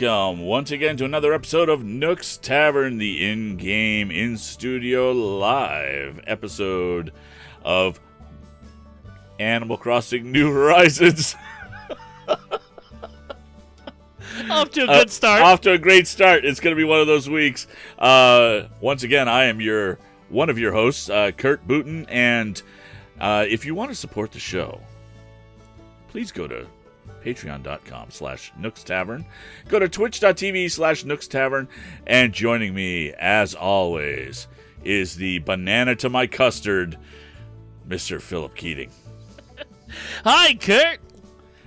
welcome once again to another episode of Nook's Tavern, the in-game, in-studio, live episode of Animal Crossing New Horizons. Off to a good start. Off to a great start. It's going to be one of those weeks. Once again, I am one of your hosts, Kurt Booten, and if you want to support the show, please go to patreon.com/Nook's Tavern. Go to twitch.tv/Nook's Tavern. And joining me, as always, is the banana to my custard, Mr. Philip Keating. Hi, Kurt.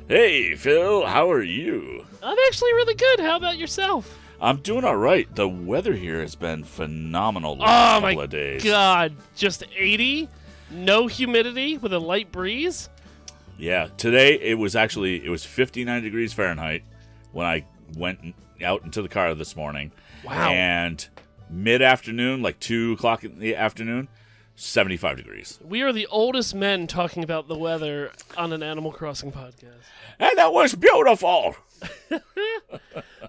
Hey, Phil. How are you? I'm actually really good. How about yourself? I'm doing all right. The weather here has been phenomenal the last couple of days. Oh, my God. Just 80, no humidity with a light breeze. Yeah, today it was 59 degrees Fahrenheit when I went out into the car this morning. Wow. And mid-afternoon, like 2 o'clock in the afternoon, 75 degrees. We are the oldest men talking about the weather on an Animal Crossing podcast. And that was beautiful!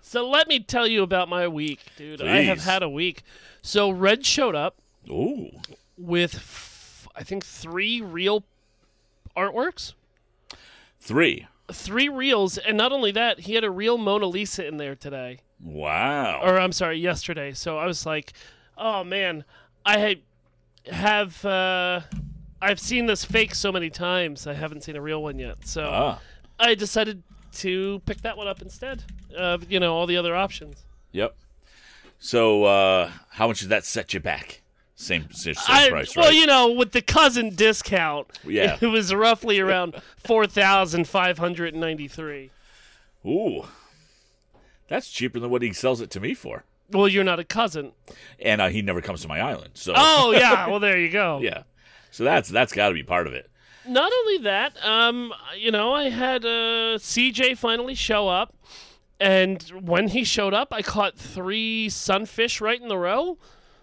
So let me tell you about my week, dude. Please. I have had a week. So Red showed up. Ooh. With, I think, 3 real artworks. Three reels, and not only that, he had a real Mona Lisa in there today. Wow. Or, I'm sorry, yesterday. So I was like, oh, man, I've seen this fake so many times, I haven't seen a real one yet. So I decided to pick that one up instead of, all the other options. Yep. So how much did that set you back? Same price, right? Well, with the cousin discount, yeah. It was roughly around $4,593. Ooh. That's cheaper than what he sells it to me for. Well, you're not a cousin. And he never comes to my island, so. Oh, yeah. Well, there you go. Yeah. So that's got to be part of it. Not only that, I had CJ finally show up, and when he showed up, I caught 3 sunfish right in the row.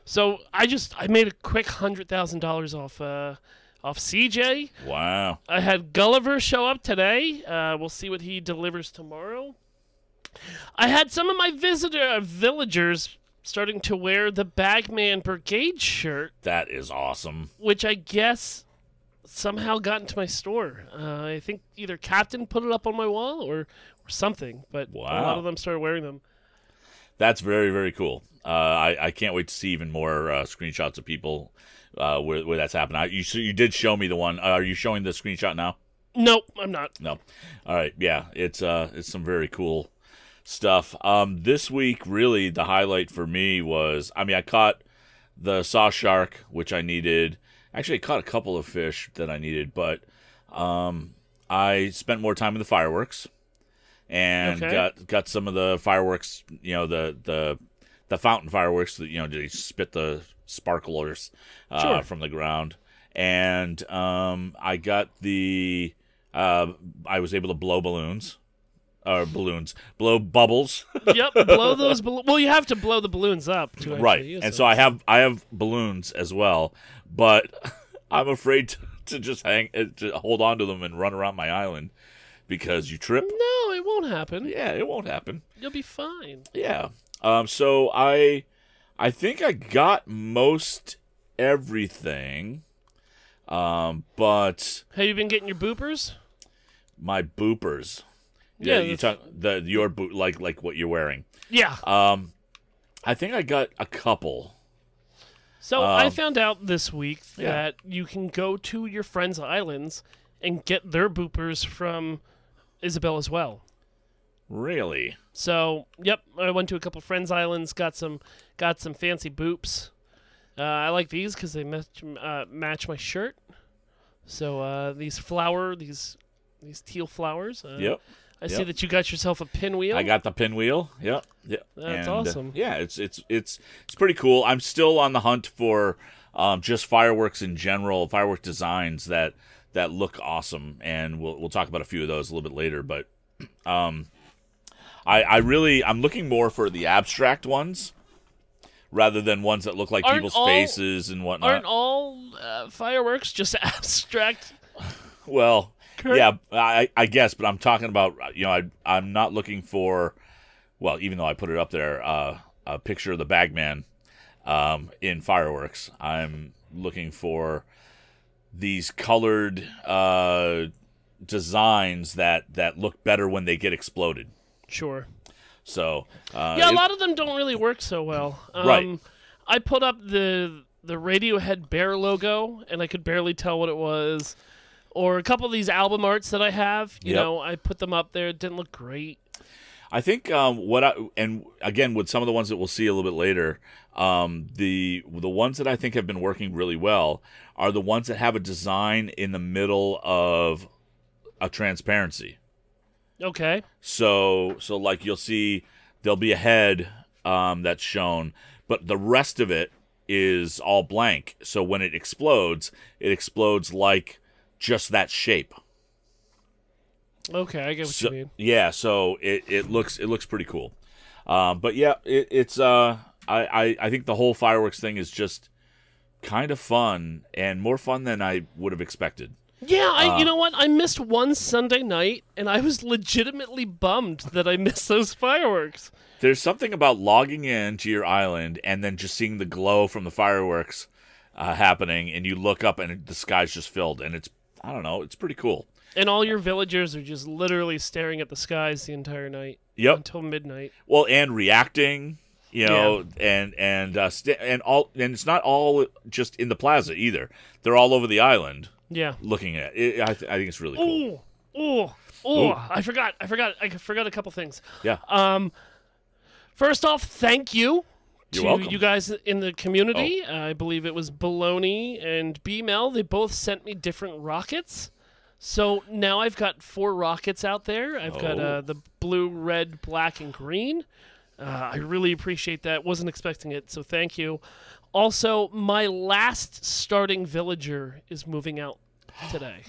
So I made a quick $100,000 off CJ. Wow. I had Gulliver show up today. We'll see what he delivers tomorrow. I had some of my villagers starting to wear the Bagman Brigade shirt. That is awesome. Which I guess somehow got into my store. I think either Captain put it up on my wall or something. But wow. A lot of them started wearing them. That's very, very cool. I can't wait to see even more screenshots of people where that's happened. You did show me the one. Are you showing the screenshot now? Nope, I'm not. No. All right, yeah. It's some very cool stuff. This week, really, the highlight for me was, I caught the saw shark, which I needed. Actually, I caught a couple of fish that I needed, but I spent more time in the fireworks. And okay. got some of the fireworks, the fountain fireworks that they spit the sparklers sure. from the ground. And I got the I was able to blow bubbles. Yep, blow those balloons. Well, you have to blow the balloons up to actually right. Use and them. So I have balloons as well, but I'm afraid to just hold on to them and run around my island. Because you trip? No, it won't happen. Yeah, it won't happen. You'll be fine. Yeah. So I think I got most everything. But have you been getting your boopers? My boopers. Yeah. You talk your boot like what you're wearing. Yeah. I think I got a couple. So I found out this week that you can go to your friends' islands and get their boopers from Isabel as well. Really? So, yep. I went to a couple friends' islands, got some fancy boops. I like these because they match my shirt. So these teal flowers. Yep. I see that you got yourself a pinwheel. I got the pinwheel. Yep. Yep. That's awesome. Yeah, it's pretty cool. I'm still on the hunt for just fireworks in general, firework designs that look awesome, and we'll talk about a few of those a little bit later. But I'm looking more for the abstract ones rather than ones that look like people's faces and whatnot. Aren't all fireworks just abstract? Well, Kurt? Yeah, I guess, but I'm talking about I'm not looking for well, even though I put it up there, a picture of the Bagman in fireworks. I'm looking for these colored designs that look better when they get exploded. Sure. So yeah, a lot of them don't really work so well. Right. I put up the Radiohead bear logo, and I could barely tell what it was. Or a couple of these album arts that I have, you know, I put them up there. It didn't look great. I think and again, with some of the ones that we'll see a little bit later, the ones that I think have been working really well are the ones that have a design in the middle of a transparency. Okay. So like you'll see, there'll be a head that's shown, but the rest of it is all blank. So when it explodes like just that shape. Okay, I get what you mean. Yeah, so it looks pretty cool, but yeah, it's I think the whole fireworks thing is just kind of fun, and more fun than I would have expected. Yeah, you know what? I missed one Sunday night, and I was legitimately bummed that I missed those fireworks. There's something about logging in to your island and then just seeing the glow from the fireworks happening, and you look up and the sky's just filled, and I don't know, it's pretty cool. And all your villagers are just literally staring at the skies the entire night. Yep. Until midnight. Well, and reacting, you know, and it's not all just in the plaza either. They're all over the island. Yeah. Looking at it, I think it's really cool. Oh! I forgot a couple things. Yeah. First off, thank you. You're welcome. You guys in the community. Oh. I believe it was Baloney and B-Mel. They both sent me different rockets. So now I've got 4 rockets out there. I've got the blue, red, black, and green. I really appreciate that. Wasn't expecting it, so thank you. Also, my last starting villager is moving out today.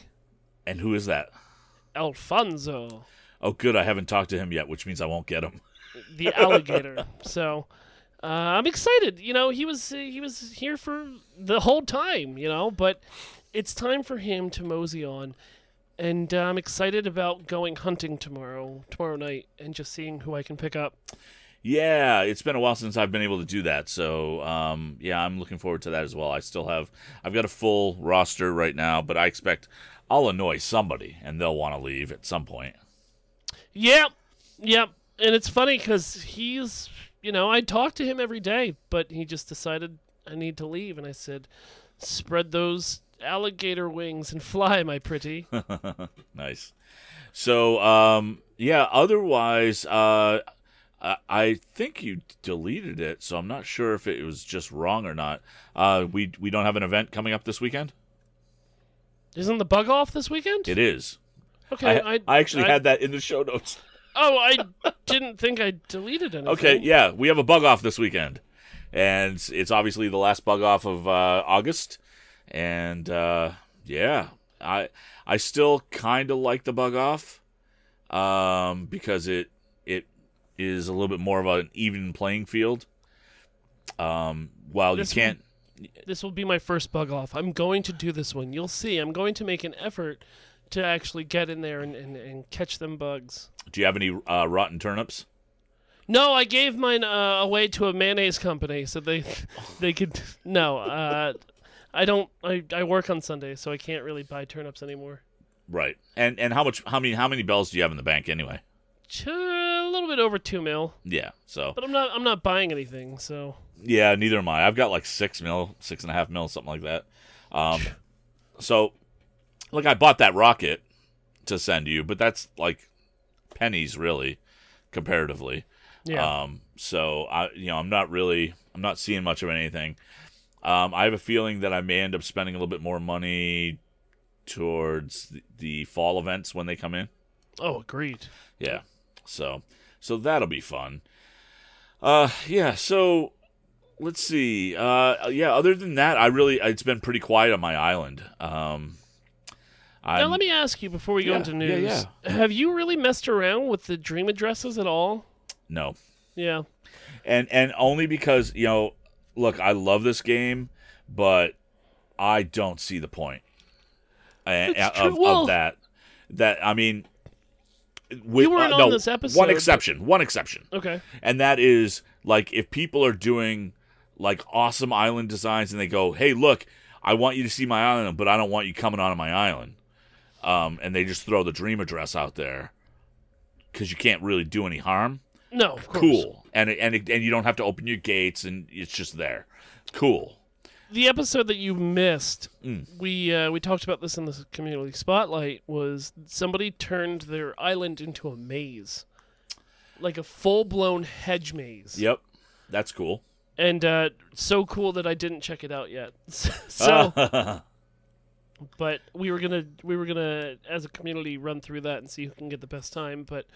And who is that? Alfonso. Oh, good. I haven't talked to him yet, which means I won't get him. The alligator. So I'm excited. You know, he was here for the whole time, you know, but it's time for him to mosey on. And I'm excited about going hunting tomorrow night, and just seeing who I can pick up. Yeah, it's been a while since I've been able to do that, so yeah, I'm looking forward to that as well. I've got a full roster right now, but I expect I'll annoy somebody, and they'll want to leave at some point. Yep, and it's funny because he's, you know, I talk to him every day, but he just decided I need to leave, and I said, spread those alligator wings and fly, my pretty. Nice. So yeah, otherwise I think you deleted it, so I'm not sure if it was just wrong or not. We don't have an event coming up this weekend. Isn't the bug off this weekend? It is. Okay. I actually had that in the show notes. Oh, I didn't think I deleted anything. Okay, yeah, we have a bug off this weekend, and it's obviously the last bug off of August. And yeah, I still kind of like the bug off because it is a little bit more of an even playing field. While this you can't, this will be my first bug off. I'm going to do this one. You'll see. I'm going to make an effort to actually get in there and catch them bugs. Do you have any rotten turnips? No, I gave mine away to a mayonnaise company, so they could no. I don't. I work on Sundays, so I can't really buy turnips anymore. Right. And how many bells do you have in the bank anyway? A little bit over $2 million. Yeah. So. But I'm not buying anything. So. Yeah. Neither am I. I've got like $6 million, $6.5 million, something like that. So, look, I bought that rocket to send you, but that's like pennies, really, comparatively. Yeah. So I'm not seeing much of anything. I have a feeling that I may end up spending a little bit more money towards the fall events when they come in. Oh, agreed. Yeah. So that'll be fun. Yeah. So let's see. Yeah. Other than that, it's been pretty quiet on my island. Now let me ask you before we go into news. Yeah. Have you really messed around with the dream addresses at all? No. Yeah. And only because, you know, look, I love this game, but I don't see the point of that. I mean, With, you weren't on this episode. One exception. But... One exception. Okay. And that is, like, if people are doing, like, awesome island designs and they go, hey, look, I want you to see my island, but I don't want you coming onto my island. And they just throw the dream address out there because you can't really do any harm. No, of course. Cool. And you don't have to open your gates, and it's just there. Cool. The episode that you missed, we talked about this in the community spotlight, was somebody turned their island into a maze. Like a full-blown hedge maze. Yep. That's cool. And so cool that I didn't check it out yet. So but we were gonna as a community run through that and see who can get the best time, but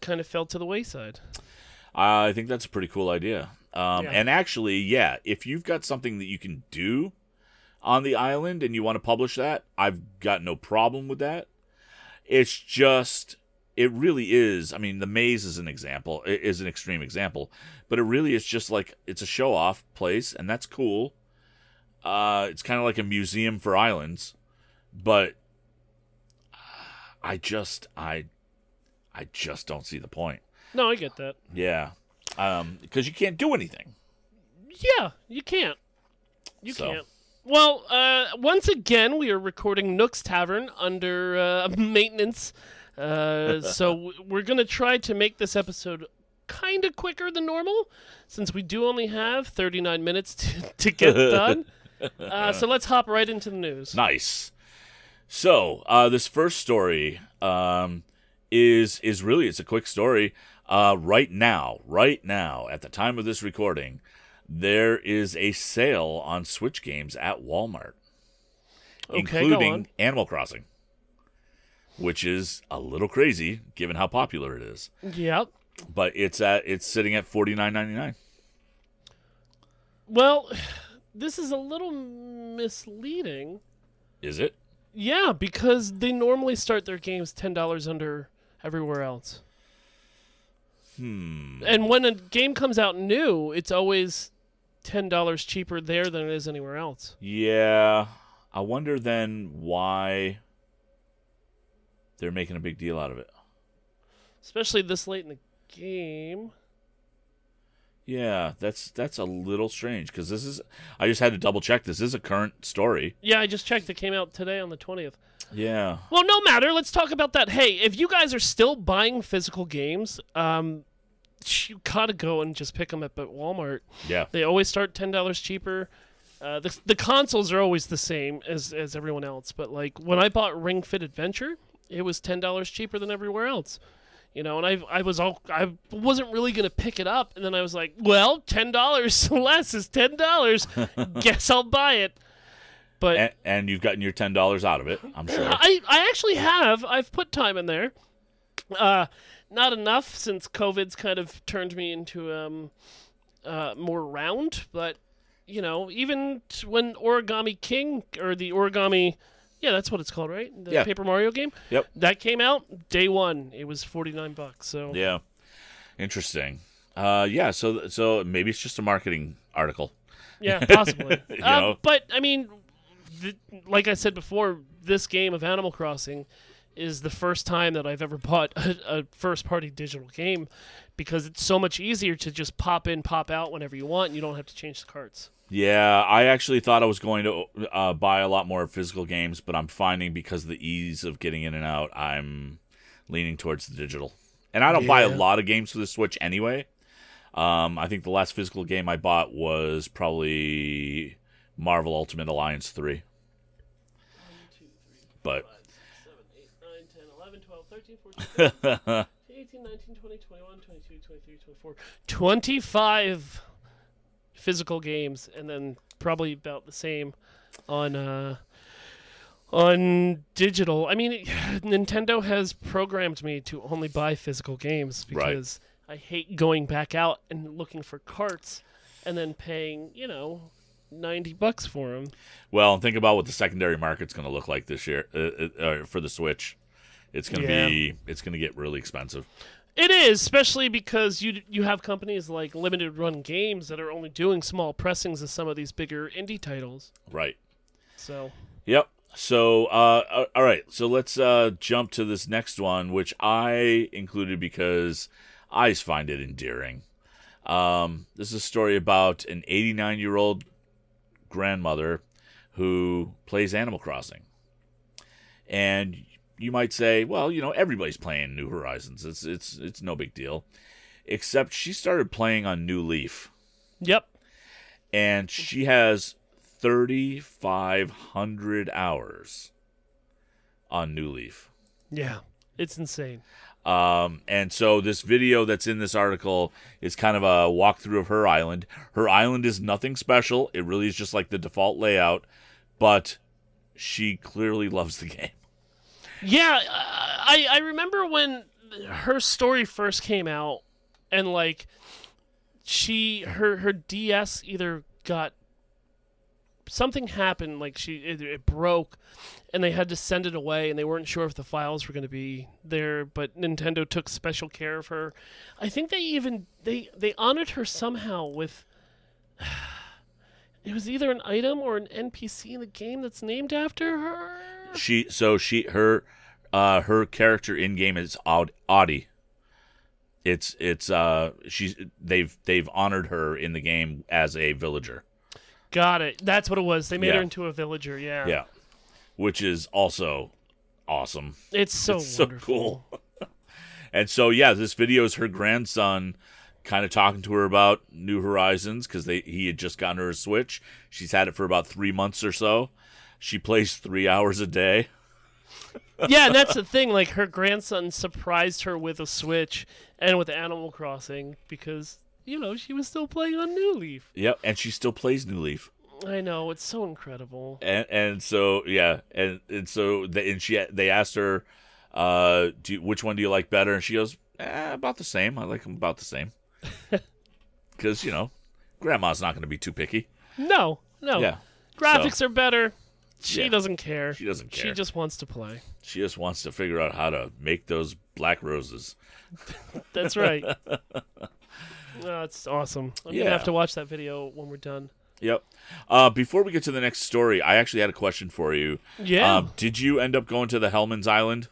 kind of fell to the wayside. I think that's a pretty cool idea. Yeah. And actually, yeah, if you've got something that you can do on the island and you want to publish that, I've got no problem with that. It's just, it really is. I mean, the maze is an example, it is an extreme example, but it really is just like, it's a show off place, and that's cool. It's kind of like a museum for islands, but I just don't see the point. No, I get that. Yeah. Because you can't do anything. Yeah, you can't. You can't. Well, once again, we are recording Nook's Tavern under maintenance. So we're going to try to make this episode kind of quicker than normal, since we do only have 39 minutes to get done. So let's hop right into the news. Nice. So this first story is really, it's a quick story. Right now, at the time of this recording, there is a sale on Switch games at Walmart, including Animal Crossing, which is a little crazy given how popular it is. Yep. But it's sitting at $49.99. Well, this is a little misleading. Is it? Yeah, because they normally start their games $10 under everywhere else. And when a game comes out new, it's always $10 cheaper there than it is anywhere else. Yeah. I wonder then why they're making a big deal out of it. Especially this late in the game. Yeah, that's a little strange, because this is... I just had to double check. This is a current story. Yeah, I just checked. It came out today on the 20th. Yeah. Well, no matter. Let's talk about that. Hey, if you guys are still buying physical games, you gotta go and just pick them up at Walmart. Yeah. They always start $10 cheaper. The consoles are always the same as everyone else, but like when I bought Ring Fit Adventure, it was $10 cheaper than everywhere else. You know, and I wasn't really gonna pick it up, and then I was like, well, $10 less is $10. Guess I'll buy it. But and you've gotten your $10 out of it, I'm sure. I actually have. I've put time in there. Not enough, since COVID's kind of turned me into more round. But you know, even when Origami King or the Origami. Yeah, that's what it's called, right? The Paper Mario game? Yep. That came out day one. It was $49, so... Yeah. Interesting. Yeah, so maybe it's just a marketing article. Yeah, possibly. But, I mean, like I said before, this game of Animal Crossing is the first time that I've ever bought a first-party digital game, because it's so much easier to just pop in, pop out whenever you want, and you don't have to change the carts. Yeah, I actually thought I was going to buy a lot more physical games, but I'm finding, because of the ease of getting in and out, I'm leaning towards the digital. And I don't buy a lot of games for the Switch anyway. I think the last physical game I bought was probably Marvel Ultimate Alliance 3. 1, 2, 3, 4, but... 5, 6, 7, 8, 9, 10, 11, 12, 13, 14, 18, 19, 20, 21, 22, 23, 24, 25... physical games, and then probably about the same on digital. I mean, Nintendo has programmed me to only buy physical games, because I hate going back out and looking for carts and then paying, you know, $90 for them. Well, think about what the secondary market's going to look like this year for the Switch. It's going to be, it's going to get really expensive. It is, especially because you have companies like Limited Run Games that are only doing small pressings of some of these bigger indie titles. Right. So. Yep. So, all right. So let's jump to this next one, which I included because I just find it endearing. This is a story about an 89-year-old grandmother who plays Animal Crossing. And you might say, well, you know, everybody's playing New Horizons. It's no big deal. Except she started playing on New Leaf. Yep. And she has 3,500 hours on New Leaf. Yeah, it's insane. And so this video that's in this article is kind of a walkthrough of her island. Her island is nothing special. It really is just like the default layout, but she clearly loves the game. Yeah, I remember when her story first came out, and like her DS either got something happened, like it broke, and they had to send it away, and they weren't sure if the files were going to be there, but Nintendo took special care of her. I think they even they honored her somehow with it was either an item or an NPC in the game that's named after her. Her character in game is Audie. They've honored her in the game as a villager. Got it. That's what it was. They made her into a villager, yeah. Yeah. Which is also awesome. It's wonderful. So cool. And so, yeah, this video is her grandson kind of talking to her about New Horizons because he had just gotten her a Switch. She's had it for about 3 months or so. She plays 3 hours a day. Yeah, and that's the thing. Like, her grandson surprised her with a Switch and with Animal Crossing because... you know, she was still playing on New Leaf. Yep, and she still plays New Leaf. I know, it's so incredible. And so, yeah, and so they asked her, which one do you like better? And she goes, about the same. I like them about the same. Because, you know, grandma's not going to be too picky. No. Yeah. Graphics are better. She doesn't care. She doesn't care. She just wants to play. She just wants to figure out how to make those black roses. That's right. Oh, it's awesome. I'm going to have to watch that video when we're done. Yep. Before we get to the next story, I actually had a question for you. Yeah. Did you end up going to the Hellman's Island?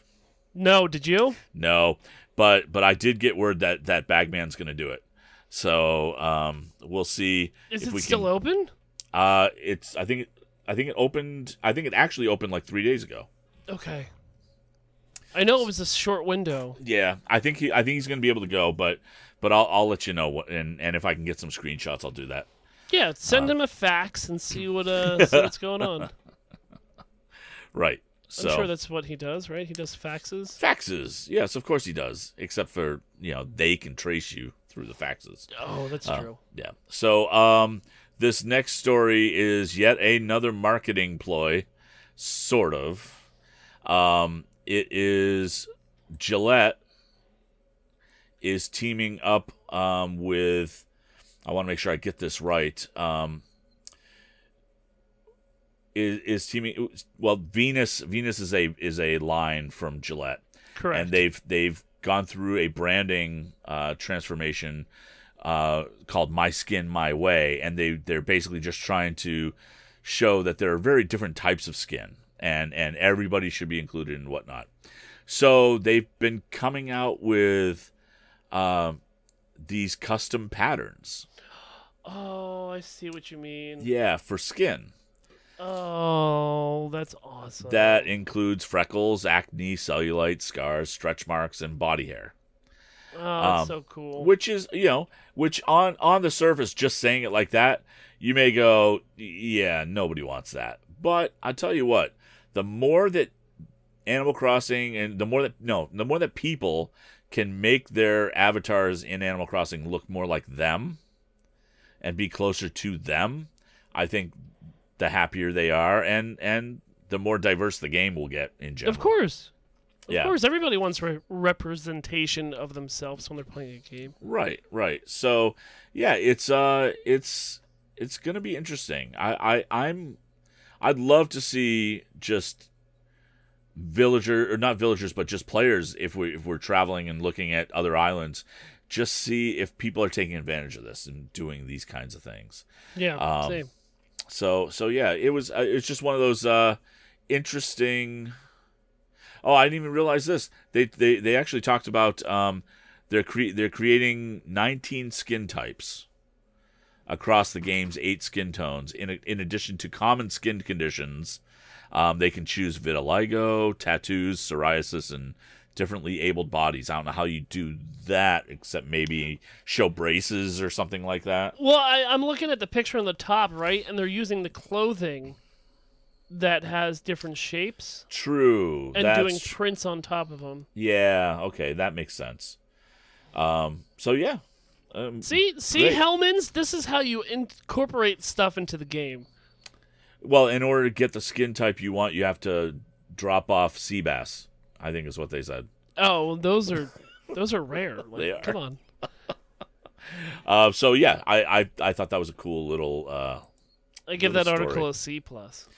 No. Did you? No. But I did get word that Bagman's going to do it. So we'll see. Is it still open? It's. I think it opened. I think it actually opened like 3 days ago. Okay. I know it was a short window. Yeah. I think he's going to be able to go, but I'll let you know what, and if I can get some screenshots, I'll do that. Yeah, send him a fax and see what see what's going on. Right. So, I'm sure that's what he does, right? He does faxes. Faxes, yes, of course he does. Except for they can trace you through the faxes. Oh, that's true. Yeah. So this next story is yet another marketing ploy, sort of. It is Gillette. Is teaming up with, I want to make sure I get this right. Venus is a line from Gillette, correct? And they've gone through a branding transformation called My Skin My Way, and they're basically just trying to show that there are very different types of skin, and everybody should be included and whatnot. So they've been coming out with these custom patterns. Oh, I see what you mean. Yeah, for skin. Oh, that's awesome. That includes freckles, acne, cellulite, scars, stretch marks, and body hair. Oh, that's so cool. Which is, which on the surface, just saying it like that, you may go, yeah, nobody wants that. But I tell you what, the more that Animal Crossing and the more that people can make their avatars in Animal Crossing look more like them and be closer to them, I think the happier they are and the more diverse the game will get in general. Of course. Of course, everybody wants representation of themselves when they're playing a game. Right. So, yeah, it's going to be interesting. I'd love to see just just players, if we're traveling and looking at other islands, just see if people are taking advantage of this and doing these kinds of things. Yeah, same. So yeah, it was just one of those interesting. Oh, I didn't even realize this. They actually talked about they're creating 19 skin types across the game's 8 skin tones. In addition to common skin conditions, they can choose vitiligo, tattoos, psoriasis, and differently abled bodies. I don't know how you do that, except maybe show braces or something like that. Well, I'm looking at the picture on the top, right? And they're using the clothing that has different shapes. True. And that's... doing prints on top of them. Yeah, okay, that makes sense. So, yeah. See, Hellmans? This is how you incorporate stuff into the game. Well, in order to get the skin type you want, you have to drop off sea bass, I think is what they said. Oh, those are rare. Like, they are. Come on. So yeah, I thought that was a cool little. I give that article a C plus.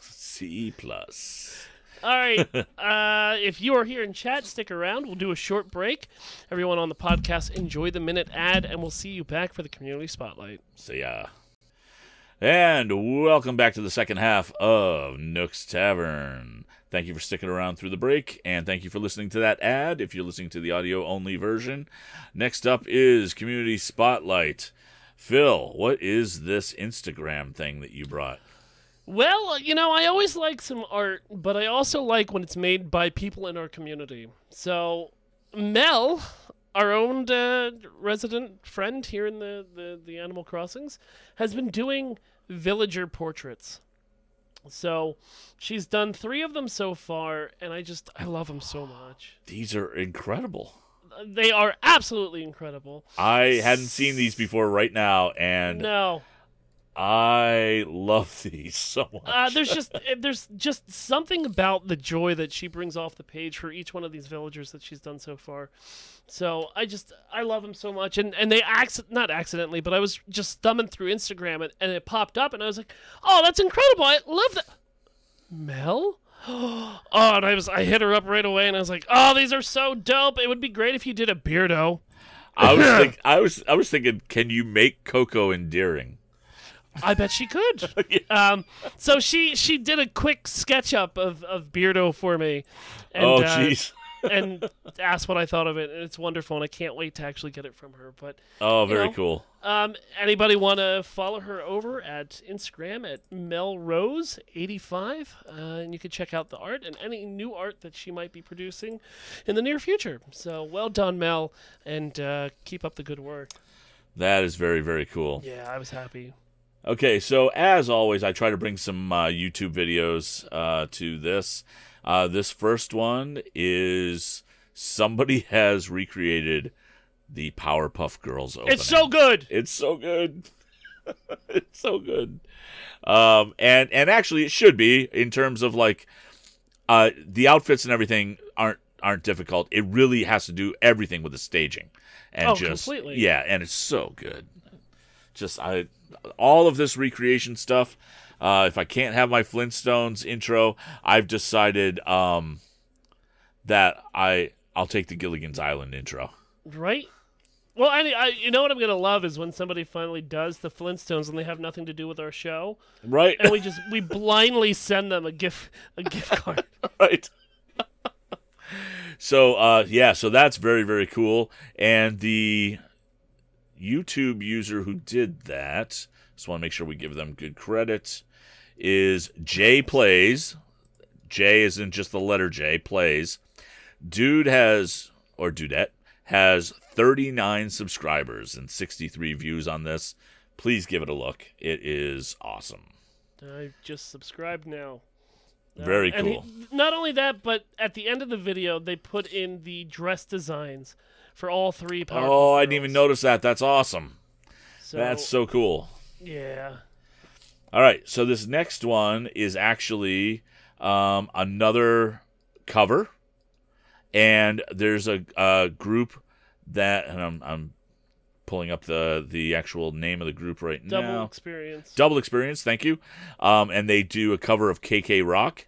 C plus. All right. If you are here in chat, stick around. We'll do a short break. Everyone on the podcast, enjoy the minute ad, and we'll see you back for the community spotlight. See ya. And welcome back to the second half of Nook's Tavern. Thank you for sticking around through the break, and thank you for listening to that ad if you're listening to the audio-only version. Next up is Community Spotlight. Phil, what is this Instagram thing that you brought? Well, you know, I always like some art, but I also like when it's made by people in our community. So, Mel, our own resident friend here in the Animal Crossings, has been doing villager portraits. So she's done 3 of them so far, and I love them so much. These are incredible. They are absolutely incredible. I hadn't seen these before right now, and no. I love these so much. There's just something about the joy that she brings off the page for each one of these villagers that she's done so far. So I love them so much. And they not accidentally, but I was just thumbing through Instagram and it popped up and I was like, oh, that's incredible. I love that. Mel? Oh, and I hit her up right away and I was like, oh, these are so dope. It would be great if you did a Beardo. I was thinking, can you make Coco endearing? I bet she could. So she did a quick SketchUp of Beardo for me. And, oh, jeez. And asked what I thought of it. And it's wonderful, and I can't wait to actually get it from her. But oh, very cool. Anybody want to follow her over at Instagram at MelRose85? And you can check out the art and any new art that she might be producing in the near future. So well done, Mel, and keep up the good work. That is very, very cool. Yeah, I was happy. Okay, so as always, I try to bring some YouTube videos to this. This first one is somebody has recreated the Powerpuff Girls opening. It's so good. It's so good. It's so good. And actually, it should be in terms of like the outfits and everything aren't difficult. It really has to do everything with the staging and completely. Yeah, and it's so good. All of this recreation stuff, if I can't have my Flintstones intro, I've decided that I'll take the Gilligan's Island intro. Right? Well, I you know what I'm going to love is when somebody finally does the Flintstones and they have nothing to do with our show. Right. And we blindly send them a gift card. Right. So, yeah, so that's very, very cool. And the YouTube user who did that, just want to make sure we give them good credit, is J Plays. J isn't just the letter J, Plays. Dudette has 39 subscribers and 63 views on this. Please give it a look. It is awesome. I've just subscribed now. Very cool. Not only that, but at the end of the video, they put in the dress designs for all 3 Powerpuff Girls. Oh, I didn't even notice that. That's awesome. So, that's so cool. Yeah. All right, so this next one is actually another cover, and there's a group that, and I'm pulling up the actual name of the group right now. Double Experience. Double Experience, thank you. And they do a cover of KK Rock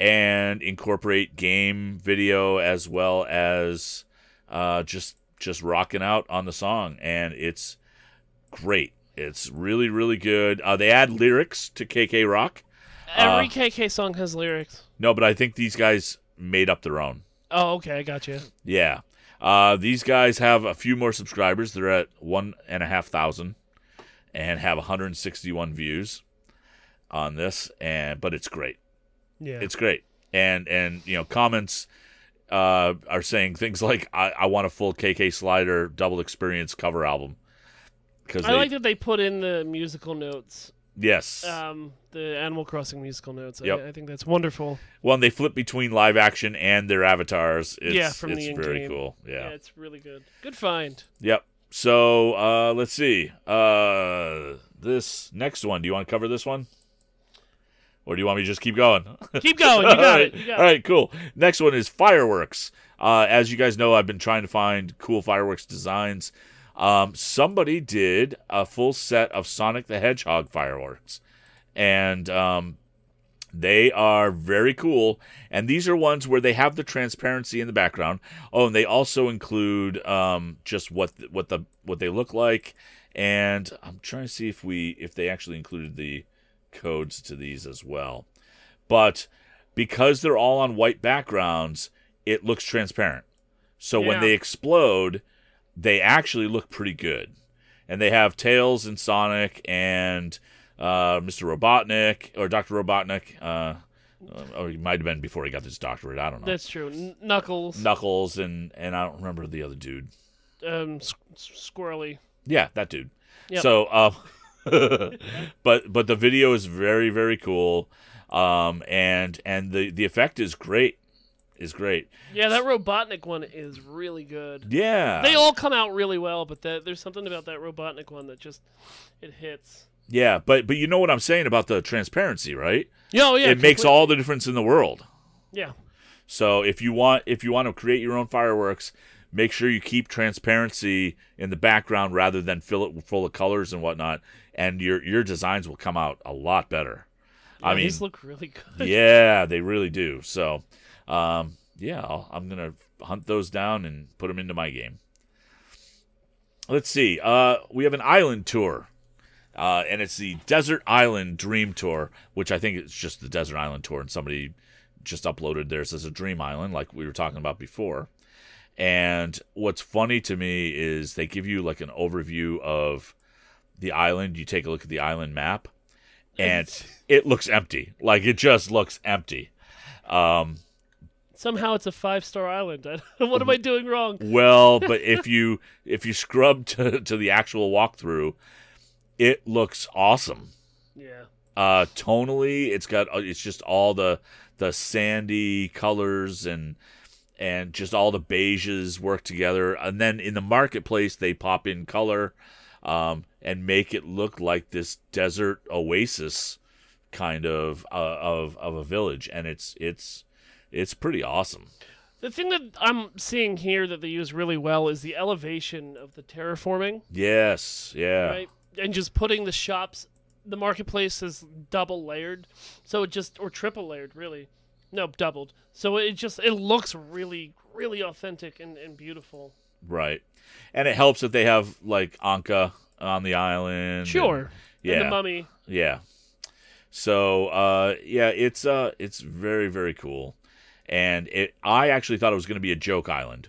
and incorporate game video as well as just rocking out on the song, and it's great. It's really, really good. They add lyrics to KK Rock. Every KK song has lyrics. No, but I think these guys made up their own. Oh, okay. I got you. Yeah. These guys have a few more subscribers. They're at 1,500 and have 161 views on this. But it's great. Yeah. It's great. And you know, comments are saying things like, I want a full KK Slider Double Experience cover album. Because I like that they put in the musical notes. Yes. The Animal Crossing musical notes. Yep. I think that's wonderful. Well, and they flip between live action and their avatars. It's very in-game. Cool. Yeah. It's really good. Good find. Yep. So let's see. This next one. Do you want to cover this one? Or do you want me to just keep going? Keep going. You got it. You got All right, cool. Next one is fireworks. As you guys know, I've been trying to find cool fireworks designs. Somebody did a full set of Sonic the Hedgehog fireworks, and they are very cool. And these are ones where they have the transparency in the background. Oh, and they also include just what they look like. And I'm trying to see if they actually included the codes to these as well. But because they're all on white backgrounds, it looks transparent. So when they explode, they actually look pretty good. And they have Tails and Sonic and Mr. Robotnik, or Dr. Robotnik. Or he might have been before he got his doctorate. I don't know. That's true. Knuckles. Knuckles, and I don't remember the other dude. Squirrely. Yeah, that dude. Yep. So, but the video is very, very cool. And the effect is great. Is great. Yeah, that Robotnik one is really good. Yeah. They all come out really well, but there's something about that Robotnik one that just, it hits. Yeah, but you know what I'm saying about the transparency, right? Oh, yeah. It makes all the difference in the world. Yeah. So if you want to create your own fireworks, make sure you keep transparency in the background rather than fill it full of colors and whatnot, and your designs will come out a lot better. Yeah, I mean, these look really good. Yeah, they really do. So... I'm going to hunt those down and put them into my game. Let's see. We have an island tour, and it's the Desert Island Dream Tour, which I think it's just the Desert Island Tour, and somebody just uploaded theirs as a Dream Island like we were talking about before. And what's funny to me is they give you like an overview of the island. You take a look at the island map, and it looks empty. Like, it just looks empty. Somehow it's a 5-star island. What am I doing wrong? Well, but if you scrub to the actual walkthrough, it looks awesome. Yeah. Tonally, it's just all the sandy colors and just all the beiges work together. And then in the marketplace, they pop in color and make it look like this desert oasis kind of a village, and it's pretty awesome. The thing that I'm seeing here that they use really well is the elevation of the terraforming. Yes, yeah. Right? And just putting the shops, the marketplace is double layered. So it just, or triple layered, really. No, doubled. So it just, it looks really, really authentic and beautiful. Right. And it helps that they have, like, Anka on the island. Sure. And, yeah. And the mummy. Yeah. So, it's very, very cool. And I actually thought it was going to be a joke island.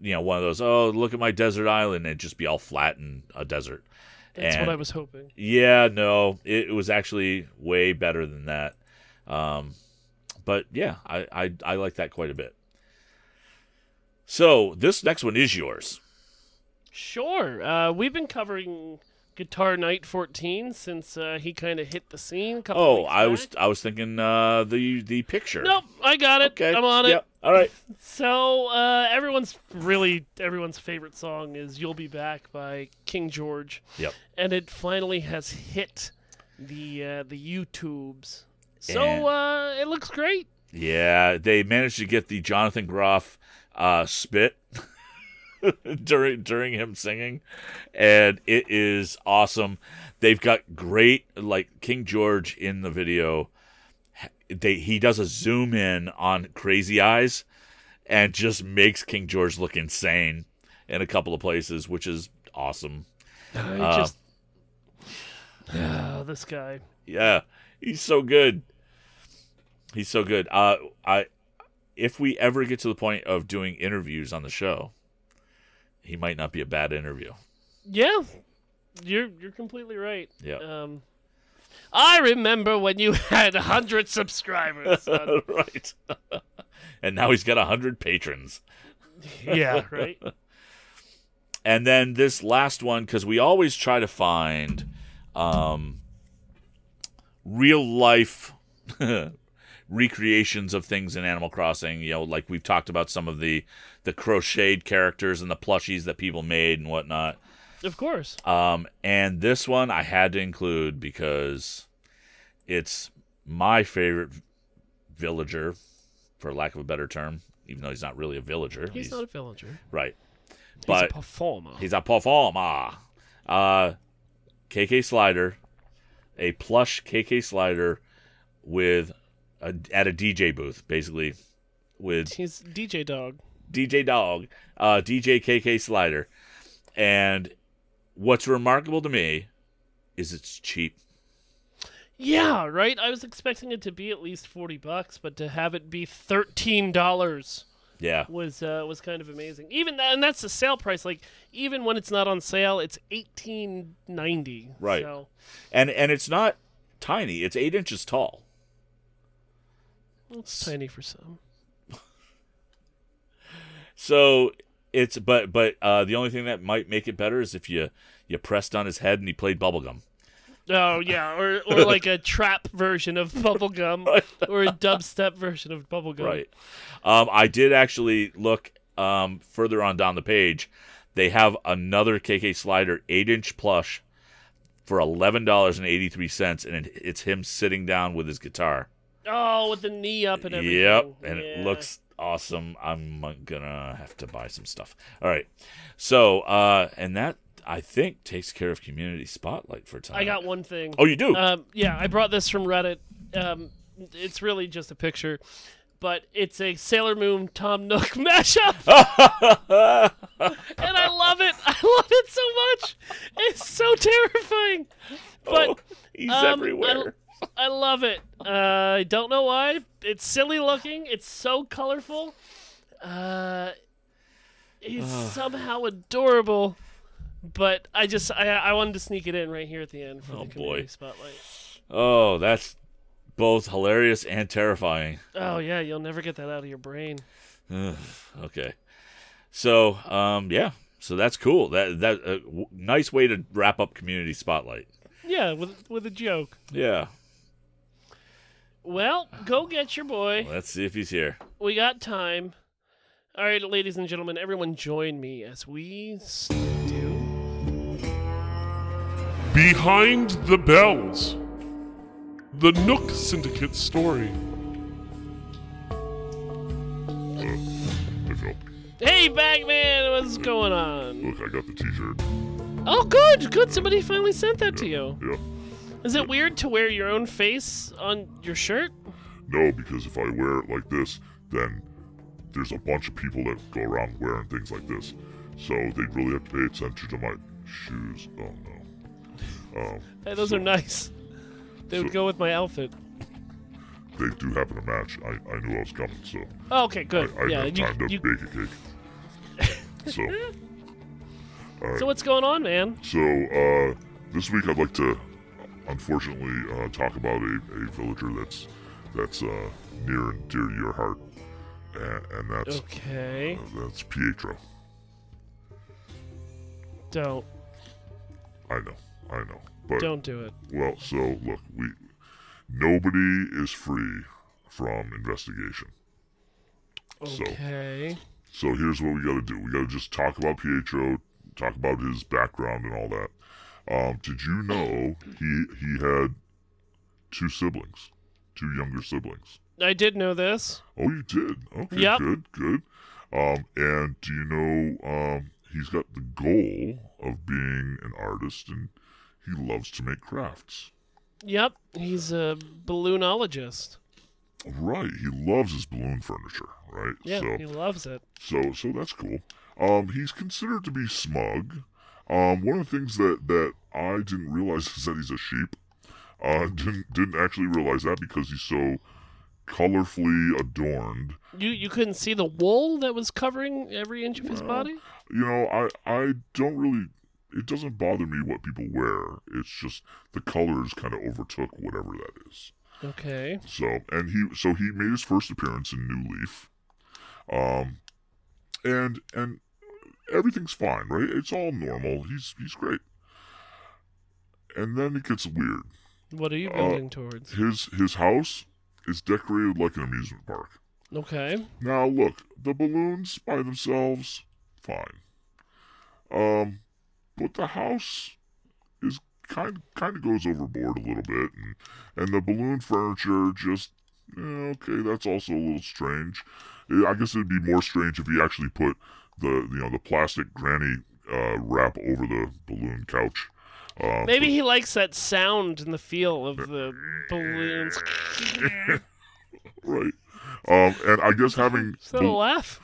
You know, one of those, oh, look at my desert island, and it'd just be all flat and a desert. That's what I was hoping. Yeah, no, it was actually way better than that. But, yeah, I like that quite a bit. So this next one is yours. Sure. We've been covering Guitar Night 14 since he kind of hit the scene a couple weeks back. I was thinking the picture. Nope, I got it. Okay. I'm on it. Yep. All right. So everyone's favorite song is "You'll Be Back" by King George. Yep. And it finally has hit the YouTubes. So it looks great. Yeah, they managed to get the Jonathan Groff spit. during him singing, and it is awesome. They've got great, like, King George in the video. He does a zoom in on Crazy Eyes and just makes King George look insane in a couple of places, which is awesome. Oh, this guy. Yeah, he's so good. He's so good. If we ever get to the point of doing interviews on the show, he might not be a bad interview. Yeah, you're completely right. Yeah. I remember when you had 100 subscribers. Right. And now he's got 100 patrons. Yeah, right. And then this last one, because we always try to find real life recreations of things in Animal Crossing. You know, like we've talked about some of the crocheted characters and the plushies that people made and whatnot. Of course. And this one I had to include because it's my favorite villager, for lack of a better term, even though he's not really a villager. He's not a villager. Right. But he's a performer. KK Slider, a plush KK Slider with at a DJ booth, basically. With his DJ dog. DJ dog. DJ KK Slider. And what's remarkable to me is it's cheap. Yeah, right? I was expecting it to be at least $40, but to have it be $13. Yeah, was kind of amazing. Even that, and that's the sale price. Like even when it's not on sale, it's $18.90. Right, so. And it's not tiny. It's 8 inches tall. It's tiny for some. So it's but the only thing that might make it better is if you pressed on his head and he played bubblegum. Oh yeah, or like a trap version of bubblegum, right. Or a dubstep version of bubblegum. Right. I did actually look further on down the page. They have another KK Slider 8-inch plush for $11.83, and it's him sitting down with his guitar. Oh, with the knee up and everything. Yep, and yeah. It looks awesome. I'm gonna have to buy some stuff. All right. So and that, I think, takes care of Community Spotlight for tonight. I got one thing. Oh, you do? Yeah, I brought this from Reddit. It's really just a picture, but it's a Sailor Moon Tom Nook mashup. And I love it. I love it so much. It's so terrifying. But he's everywhere. I love it. I don't know why. It's silly looking. It's so colorful. He's somehow adorable. But I just I wanted to sneak it in right here at the end for the Community Spotlight. Oh, that's both hilarious and terrifying. Oh yeah, you'll never get that out of your brain. Okay, so yeah, so that's cool. That nice way to wrap up Community Spotlight. Yeah, with a joke. Yeah. Well, go get your boy. Let's see if he's here. We got time. All right, ladies and gentlemen, everyone, join me as we do. Behind the Bells, the Nook Syndicate story. Hey, Bagman, what's going on? Look, I got the t-shirt. Oh, good. Somebody finally sent that to you. Yeah. Is it weird to wear your own face on your shirt? No, because if I wear it like this, then there's a bunch of people that go around wearing things like this. So they really have to pay attention to my shoes. Oh, no. Hey, those are nice. They would go with my outfit. They do happen to match. I knew I was coming, so. Oh, okay, good. I had time to bake a cake. So. So what's going on, man? So this week I'd like to, unfortunately, talk about a villager that's near and dear to your heart, and that's okay. That's Pietro. Don't. I know. But, don't do it. Well, so, look, nobody is free from investigation. Okay. So here's what we got to do. We got to just talk about Pietro, talk about his background and all that. Did you know he had two younger siblings? I did know this. Oh, you did? Okay, yep. Good. And do you know he's got the goal of being an artist, and he loves to make crafts. Yep, he's a balloonologist. Right, he loves his balloon furniture, right? Yeah, he loves it. So that's cool. He's considered to be smug, One of the things that I didn't realize is that he's a sheep. Didn't actually realize that because he's so colorfully adorned. You couldn't see the wool that was covering every inch of his body? You know, I don't really... It doesn't bother me what people wear. It's just the colors kind of overtook whatever that is. Okay. So he made his first appearance in New Leaf. And everything's fine, right? It's all normal. He's great. And then it gets weird. What are you building towards? His house is decorated like an amusement park. Okay. Now look, the balloons by themselves, fine. But the house is kind of goes overboard a little bit, and the balloon furniture just okay. That's also a little strange. I guess it'd be more strange if he actually put the plastic granny wrap over the balloon couch. Maybe he likes that sound and the feel of the balloons. Right. And I guess having... Is that a laugh?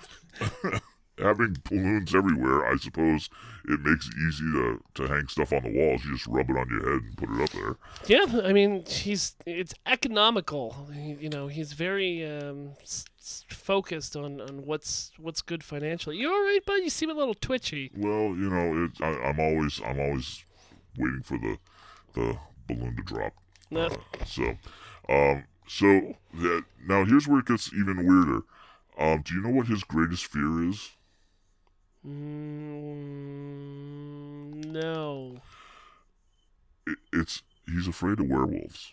Having balloons everywhere, I suppose it makes it easy to hang stuff on the walls. You just rub it on your head and put it up there. Yeah, I mean, it's economical. He's very focused on what's good financially. You all right, bud? You seem a little twitchy. Well, I'm always waiting for the balloon to drop. No. Now here's where it gets even weirder. Do you know what his greatest fear is? No. He's afraid of werewolves.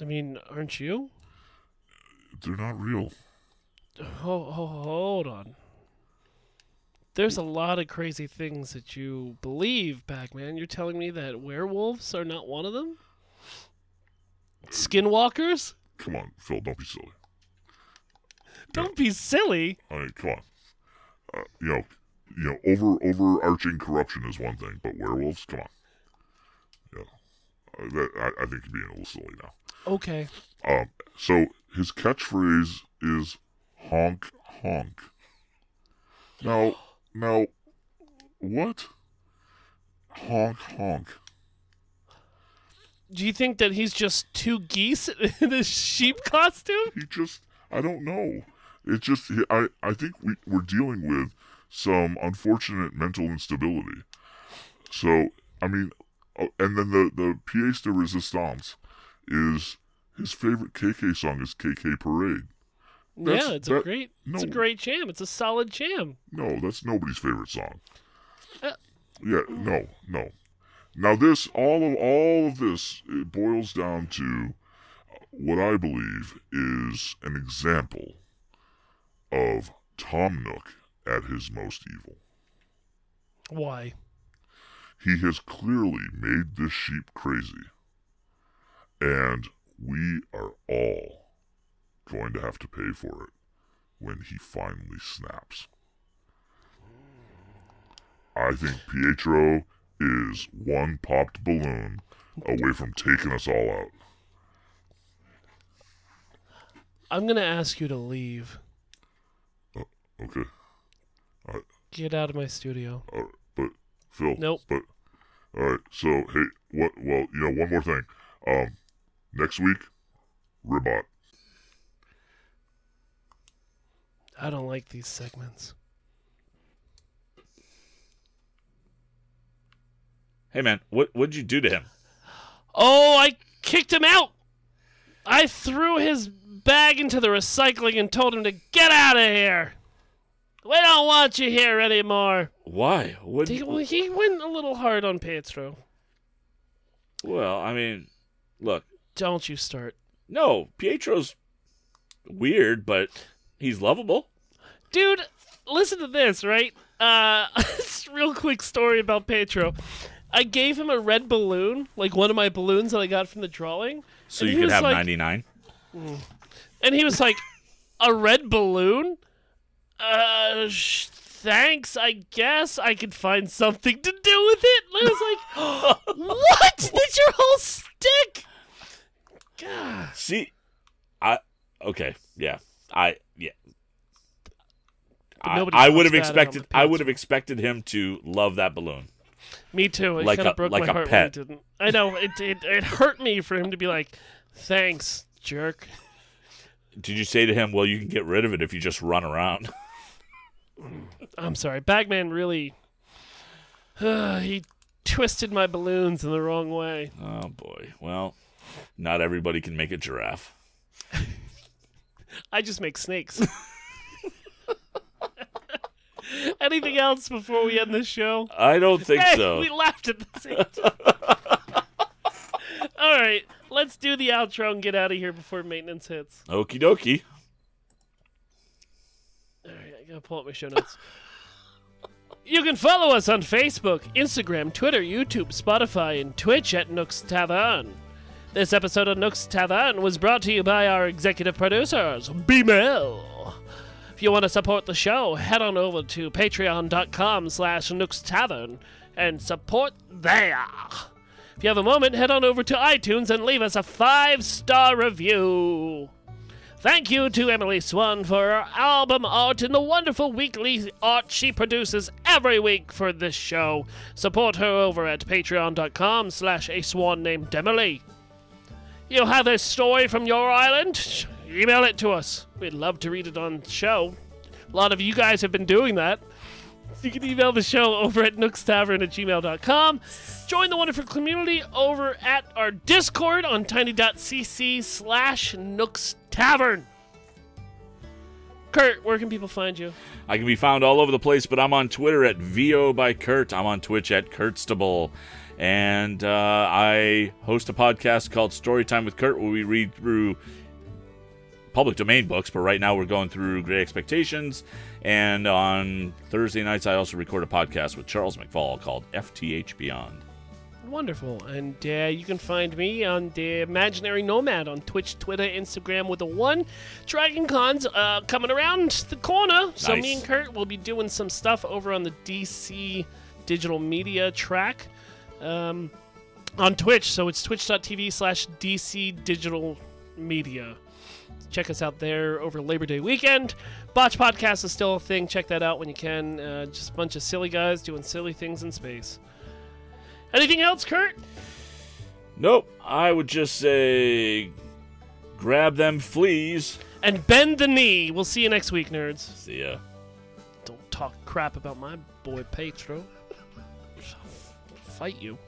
I mean, aren't you? They're not real. Hold on. There's a lot of crazy things that you believe, Bagman. You're telling me that werewolves are not one of them? Skinwalkers? Come on, Phil, don't be silly. Don't be silly? I mean, come on. Overarching corruption is one thing, but werewolves? Come on. I think you're being a little silly now. Okay. So his catchphrase is honk, honk. Now, what? Honk, honk. Do you think that he's just two geese in a sheep costume? I don't know. It's just, I think we're dealing with some unfortunate mental instability. So, I mean, and then the pièce de résistance is, his favorite KK song is KK Parade. That's, yeah, it's a great jam. It's a solid jam. No, that's nobody's favorite song. No. Now this, all of this, it boils down to what I believe is an example of Tom Nook at his most evil. Why? He has clearly made this sheep crazy, and we are all going to have to pay for it when he finally snaps. I think Pietro is one popped balloon away from taking us all out. I'm going to ask you to leave. Okay. All right. Get out of my studio. All right, but, Phil. Nope. But, all right, so, hey, one more thing. Next week, Ribot. I don't like these segments. Hey, man, what'd you do to him? Oh, I kicked him out. I threw his bag into the recycling and told him to get out of here. We don't want you here anymore. Why? He went a little hard on Pietro. Well, I mean, look. Don't you start. No, Pietro's weird, but... He's lovable. Dude, listen to this, right? Real quick story about Pietro. I gave him a red balloon, like one of my balloons that I got from the drawing. So you could have 99? And he was like, a red balloon? Thanks, I guess I could find something to do with it. And I was like, what? That's your whole stick? God. See, okay, yeah. I would have expected him to love that balloon. Me too. It like kind of broke like my heart pet. When he didn't. I know. It hurt me for him to be like, thanks, jerk. Did you say to him, well, you can get rid of it if you just run around? I'm sorry. Bagman really... he twisted my balloons in the wrong way. Oh, boy. Well, not everybody can make a giraffe. I just make snakes. Anything else before we end this show? I don't think so. We laughed at the same time. All right. Let's do the outro and get out of here before maintenance hits. Okie dokie. All right. I got to pull up my show notes. You can follow us on Facebook, Instagram, Twitter, YouTube, Spotify, and Twitch at Nook's Tavern. This episode of Nook's Tavern was brought to you by our executive producers, B-Mel. If you want to support the show, head on over to patreon.com/nookstavern and support there. If you have a moment, head on over to iTunes and leave us a 5-star review. Thank you to Emily Swan for her album art and the wonderful weekly art she produces every week for this show. Support her over at patreon.com/aswannamedemily. You have a story from your island? Email it to us. We'd love to read it on the show. A lot of you guys have been doing that. You can email the show over at nookstavern@gmail.com. Join the wonderful community over at our Discord on tiny.cc/nookstavern. Kurt, where can people find you? I can be found all over the place, but I'm on Twitter at VO by Kurt. I'm on Twitch at Kurtstable. And I host a podcast called Storytime with Kurt, where we read through public domain books, but right now we're going through Great Expectations. And on Thursday nights, I also record a podcast with Charles McFall called FTH Beyond. Wonderful. And you can find me on the Imaginary Nomad on Twitch, Twitter, Instagram with a one. Dragon Con's coming around the corner. So nice. Me and Kurt will be doing some stuff over on the DC Digital Media track on Twitch. So it's twitch.tv/DC Digital Media. Check us out there over Labor Day weekend. Botch Podcast is still a thing. Check that out when you can. Just a bunch of silly guys doing silly things in space. Anything else, Kurt? Nope. I would just say grab them fleas. And bend the knee. We'll see you next week, nerds. See ya. Don't talk crap about my boy Pietro. I'll fight you.